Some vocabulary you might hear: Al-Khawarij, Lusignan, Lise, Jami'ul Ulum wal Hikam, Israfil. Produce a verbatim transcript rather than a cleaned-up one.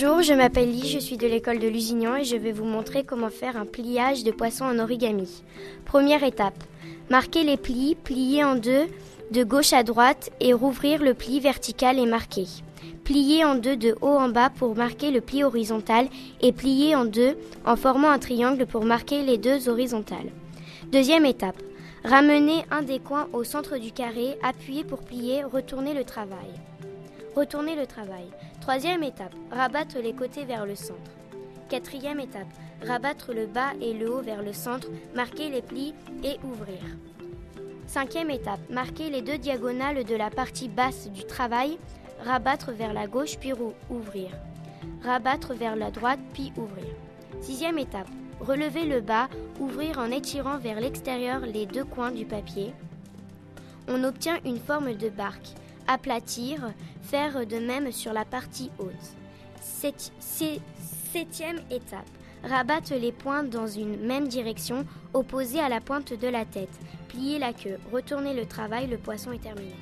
Bonjour, je m'appelle Lise, je suis de l'école de Lusignan et je vais vous montrer comment faire un pliage de poisson en origami. Première étape, marquez les plis, pliez en deux de gauche à droite et rouvrir le pli vertical et marquer. Pliez en deux de haut en bas pour marquer le pli horizontal et pliez en deux en formant un triangle pour marquer les deux horizontales. Deuxième étape, ramenez un des coins au centre du carré, appuyez pour plier, retournez le travail. Retournez le travail. Troisième étape, rabattre les côtés vers le centre. Quatrième étape, rabattre le bas et le haut vers le centre, marquer les plis et ouvrir. Cinquième étape, marquer les deux diagonales de la partie basse du travail, rabattre vers la gauche puis ouvrir. Rabattre vers la droite puis ouvrir. Sixième étape, relever le bas, ouvrir en étirant vers l'extérieur les deux coins du papier. On obtient une forme de barque. Aplatir, faire de même sur la partie haute. Sept, sept, septième étape, rabattre les points dans une même direction, opposée à la pointe de la tête. Plier la queue, retourner le travail, le poisson est terminé.